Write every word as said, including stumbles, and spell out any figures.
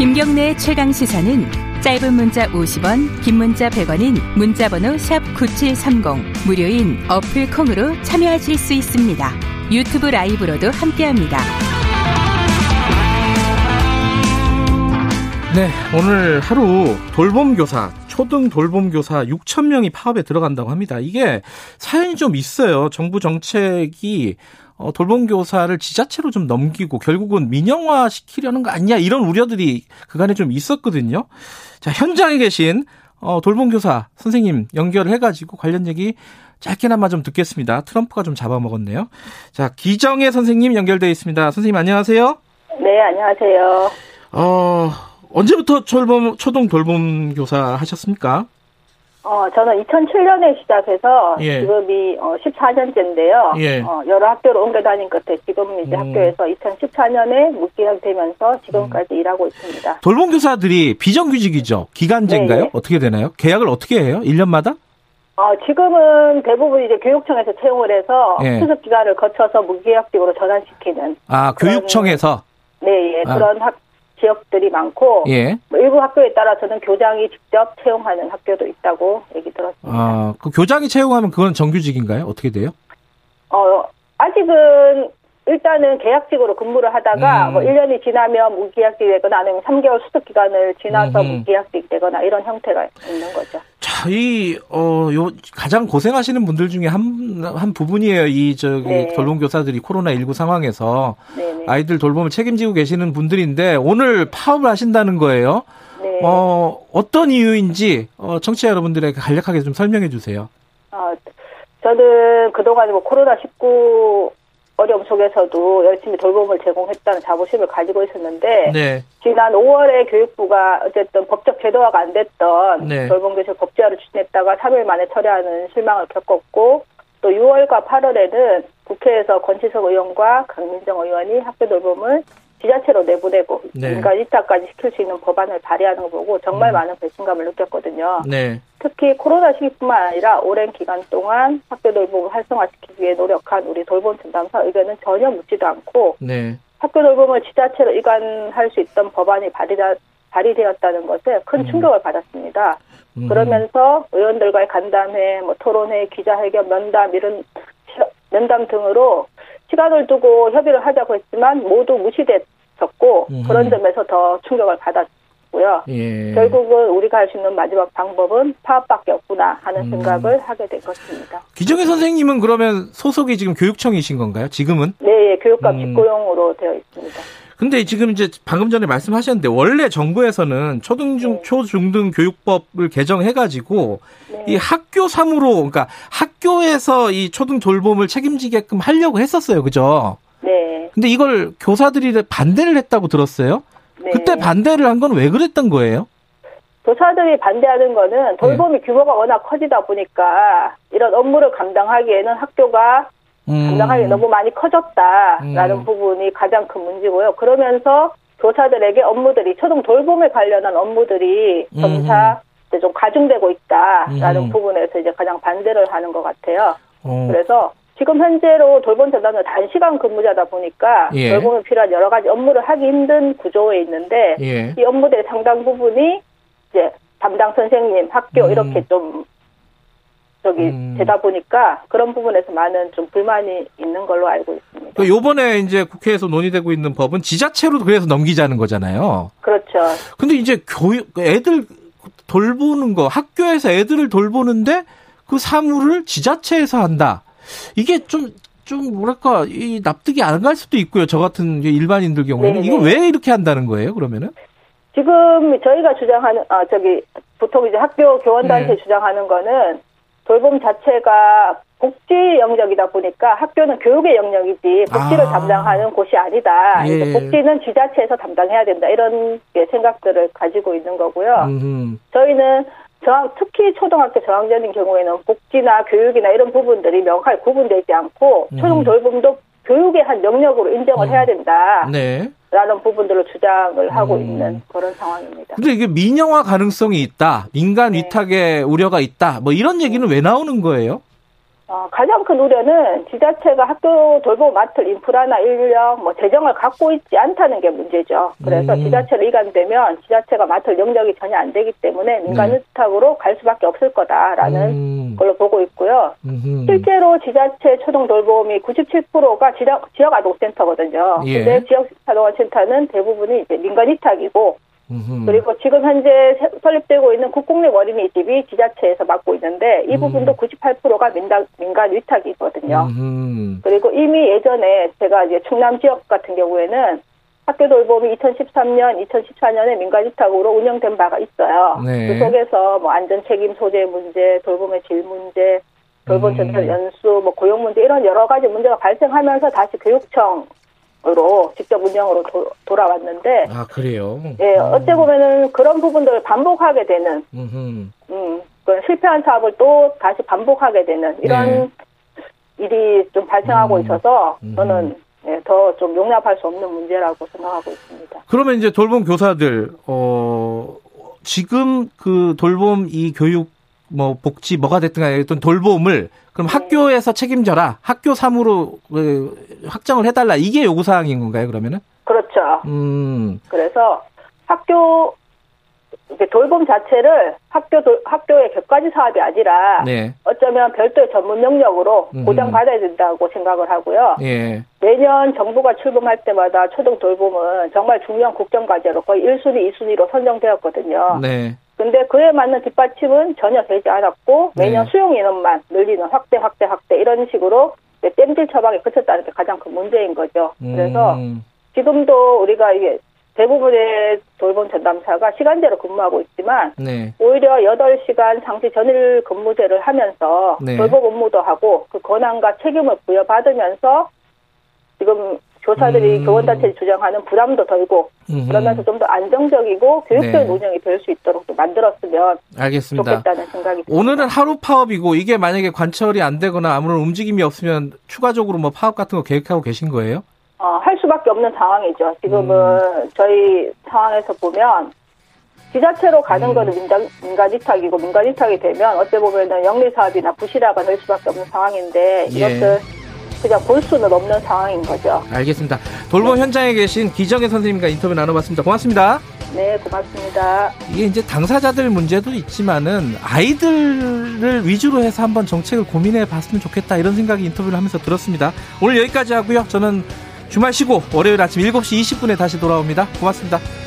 김경래의 최강시사는 짧은 문자 오십 원, 긴 문자 백 원인 문자번호 샵 구칠삼공 무료인 어플 콩으로 참여하실 수 있습니다. 유튜브 라이브로도 함께합니다. 네, 오늘 하루 돌봄교사, 초등 돌봄교사 육천 명이 파업에 들어간다고 합니다. 이게 사연이 좀 있어요. 정부 정책이 어, 돌봄교사를 지자체로 좀 넘기고 결국은 민영화시키려는 거 아니냐 이런 우려들이 그간에 좀 있었거든요. 자, 현장에 계신 어, 돌봄교사 선생님 연결을 해가지고 관련 얘기 짧게나마 좀 듣겠습니다. 트럼프가 좀 잡아먹었네요. 자, 기정혜 선생님 연결되어 있습니다. 선생님 안녕하세요. 네, 안녕하세요. 어, 언제부터 초등, 초등 돌봄교사 하셨습니까? 어, 저는 이천칠 년에 시작해서, 예. 지금이, 어, 십사 년째인데요. 예. 어, 여러 학교를 옮겨 다닌 끝에 지금 이제 음. 학교에서 이천십사 년에 무기력 되면서 지금까지 음. 일하고 있습니다. 돌봄교사들이 비정규직이죠? 기간제인가요? 네. 어떻게 되나요? 계약을 어떻게 해요? 일 년마다? 어, 지금은 대부분 이제 교육청에서 채용을 해서, 예. 수습기간을 거쳐서 무기력직으로 전환시키는. 아, 그런, 교육청에서? 네, 예. 아. 그런 학, 지역들이 많고, 예. 뭐 일부 학교에 따라서는 교장이 직접 채용하는 학교도 있다고 얘기 들었습니다. 아, 그 교장이 채용하면 그건 정규직인가요? 어떻게 돼요? 어, 아직은 일단은 계약직으로 근무를 하다가 음. 뭐 일 년이 지나면 무계약직이 되거나 아니면 삼 개월 수습 기간을 지나서 음. 무계약직이 되거나 이런 형태가 있는 거죠. 자, 이, 어, 요, 가장 고생하시는 분들 중에 한, 한 부분이에요. 이, 저기, 네. 돌봄교사들이 코로나십구 상황에서. 네네. 아이들 돌봄을 책임지고 계시는 분들인데 오늘 파업을 하신다는 거예요. 네. 어, 어떤 이유인지, 어, 청취자 여러분들에게 간략하게 좀 설명해 주세요. 아, 저는 그동안 뭐 코로나십구 어려움 속에서도 열심히 돌봄을 제공했다는 자부심을 가지고 있었는데, 네. 지난 오월에 교육부가 어쨌든 법적 제도화가 안 됐던, 네. 돌봄교실 법제화를 추진했다가 삼 일 만에 철회하는 실망을 겪었고, 또 유월과 팔월에는 국회에서 권치석 의원과 강민정 의원이 학교 돌봄을 지자체로 내보내고, 네. 인간 이탈까지 시킬 수 있는 법안을 발의하는 거 보고 정말 음. 많은 배신감을 느꼈거든요. 네. 특히 코로나 시기뿐만 아니라 오랜 기간 동안 학교 돌봄을 활성화시키기 위해 노력한 우리 돌봄 전담사 의견은 전혀 묻지도 않고, 네. 학교 돌봄을 지자체로 이관할 수 있던 법안이 발의다, 발의되었다는 것에 큰 충격을 음. 받았습니다. 음. 그러면서 의원들과의 간담회, 뭐 토론회, 기자회견, 면담 이런 면담 등으로 시간을 두고 협의를 하자고 했지만 모두 무시됐었고, 음. 그런 점에서 더 충격을 받았고요. 예. 결국은 우리가 할 수 있는 마지막 방법은 파업밖에 없구나 하는 음. 생각을 하게 된 것입니다. 기정혜 선생님은 그러면 소속이 지금 교육청이신 건가요? 지금은? 네, 예, 교육감 음. 직고용으로 되어 있습니다. 근데 지금 이제 방금 전에 말씀하셨는데 원래 정부에서는 초등중 네. 초중등 교육법을 개정해가지고 네. 이 학교 사무로, 그러니까 학교에서 이 초등 돌봄을 책임지게끔 하려고 했었어요, 그죠? 네. 근데 이걸 교사들이 반대를 했다고 들었어요. 네. 그때 반대를 한 건 왜 그랬던 거예요? 교사들이 반대하는 거는 돌봄이 네. 규모가 워낙 커지다 보니까 이런 업무를 감당하기에는 학교가 감당하기 너무 많이 커졌다라는 음. 부분이 가장 큰 문제고요. 그러면서 교사들에게 업무들이, 초등 돌봄에 관련한 업무들이 점차 음. 좀 가중되고 있다라는 음. 부분에서 이제 가장 반대를 하는 것 같아요. 오. 그래서 지금 현재로 돌봄 전담은 단시간 근무자다 보니까 예. 돌봄에 필요한 여러 가지 업무를 하기 힘든 구조에 있는데 예. 이 업무들의 상당 부분이 이제 담당 선생님, 학교 음. 이렇게 좀 저기 음. 되다 보니까 그런 부분에서 많은 좀 불만이 있는 걸로 알고 있습니다. 요번에 이제 국회에서 논의되고 있는 법은 지자체로 그래서 넘기자는 거잖아요. 그렇죠. 근데 이제 교육, 애들 돌보는 거, 학교에서 애들을 돌보는데 그 사무를 지자체에서 한다. 이게 좀, 좀 뭐랄까, 이 납득이 안 갈 수도 있고요. 저 같은 일반인들 경우에는. 네네. 이거 왜 이렇게 한다는 거예요, 그러면은? 지금 저희가 주장하는, 아, 저기, 보통 이제 학교 교원단체 네. 주장하는 거는 돌봄 자체가 복지 영역이다 보니까 학교는 교육의 영역이지 복지를 아. 담당하는 곳이 아니다. 예. 복지는 지자체에서 담당해야 된다. 이런 생각들을 가지고 있는 거고요. 음흠. 저희는 저학, 특히 초등학교 저학년인 경우에는 복지나 교육이나 이런 부분들이 명확하게 구분되지 않고 초등 돌봄도 교육의 한 영역으로 인정을 음. 해야 된다. 네. 라는 부분들로 주장을 하고 음. 있는 그런 상황입니다. 근데 이게 민영화 가능성이 있다, 민간 네. 위탁의 우려가 있다, 뭐 이런 얘기는 네. 왜 나오는 거예요? 어, 가장 큰 우려는 지자체가 학교 돌봄 맡을 인프라나 인력, 뭐 재정을 갖고 있지 않다는 게 문제죠. 그래서 음. 지자체로 이관되면 지자체가 맡을 영역이 전혀 안 되기 때문에 민간 위탁으로 네. 갈 수밖에 없을 거다라는 음. 걸로 보고 있고요. 음흠. 실제로 지자체 초등 돌봄이 구십칠 퍼센트가 지역, 지역 아동센터거든요. 예. 근데 지역 아동센터는 대부분이 이제 민간 위탁이고 그리고 지금 현재 설립되고 있는 국공립 어린이집이 지자체에서 맡고 있는데 이 부분도 구십팔 퍼센트가 민간, 민간 위탁이거든요. 음흠. 그리고 이미 예전에 제가 이제 충남 지역 같은 경우에는 학교 돌봄이 이천십삼 년, 이천십사 년에 민간 위탁으로 운영된 바가 있어요. 네. 그 속에서 뭐 안전 책임 소재 문제, 돌봄의 질 문제, 돌봄 전철 연수, 뭐 고용 문제 이런 여러 가지 문제가 발생하면서 다시 교육청 으로 직접 운영으로 도, 돌아왔는데 아 그래요? 예, 어째 보면은 그런 부분들을 반복하게 되는 음, 그 실패한 사업을 또 다시 반복하게 되는 이런 네. 일이 좀 발생하고 음. 있어서 저는 예, 더 좀 용납할 수 없는 문제라고 생각하고 있습니다. 그러면 이제 돌봄 교사들 어 지금 그 돌봄 이 교육 뭐 복지 뭐가 됐든 간에 어떤 돌봄을 그럼 네. 학교에서 책임져라 학교 사무로 확정을 해달라 이게 요구 사항인 건가요 그러면은? 그렇죠. 음. 그래서 학교 돌봄 자체를 학교 도, 학교의 격가지 사업이 아니라 네. 어쩌면 별도의 전문 영역으로 보장 받아야 된다고 생각을 하고요. 예. 매년 정부가 출범할 때마다 초등 돌봄은 정말 중요한 국정 과제로 거의 일 순위, 이 순위로 선정되었거든요. 네. 근데 그에 맞는 뒷받침은 전혀 되지 않았고 매년 네. 수용 인원만 늘리는 확대 확대 확대 이런 식으로 땜질 처방에 그쳤다는 게 가장 큰 문제인 거죠. 음. 그래서 지금도 우리가 이게 대부분의 돌봄 전담사가 시간제로 근무하고 있지만 네. 오히려 여덟 시간 상시 전일 근무제를 하면서 네. 돌봄 업무도 하고 그 권한과 책임을 부여받으면서 지금 교사들이 음. 교원단체를 주장하는 부담도 덜고 음흠. 그러면서 좀 더 안정적이고 교육적인 네. 운영이 될 수 있도록 좀 만들었으면 알겠습니다. 좋겠다는 생각이 듭니다. 오늘은 하루 파업이고 이게 만약에 관철이 안 되거나 아무런 움직임이 없으면 추가적으로 뭐 파업 같은 거 계획하고 계신 거예요? 어, 할 수밖에 없는 상황이죠. 지금은 음. 저희 상황에서 보면 지자체로 가는 음. 거는 민간, 민간 위탁이고 민간 위탁이 되면 어찌 보면 영리 사업이나 부실화가 될 수밖에 없는 상황인데 예. 이것을 그냥 볼 수는 없는 상황인 거죠. 알겠습니다. 돌봄 네. 현장에 계신 기정혜 선생님과 인터뷰 나눠봤습니다. 고맙습니다. 네, 고맙습니다. 이게 이제 당사자들 문제도 있지만은 아이들을 위주로 해서 한번 정책을 고민해 봤으면 좋겠다 이런 생각이 인터뷰를 하면서 들었습니다. 오늘 여기까지 하고요. 저는 주말 쉬고 월요일 아침 일곱 시 이십 분에 다시 돌아옵니다. 고맙습니다.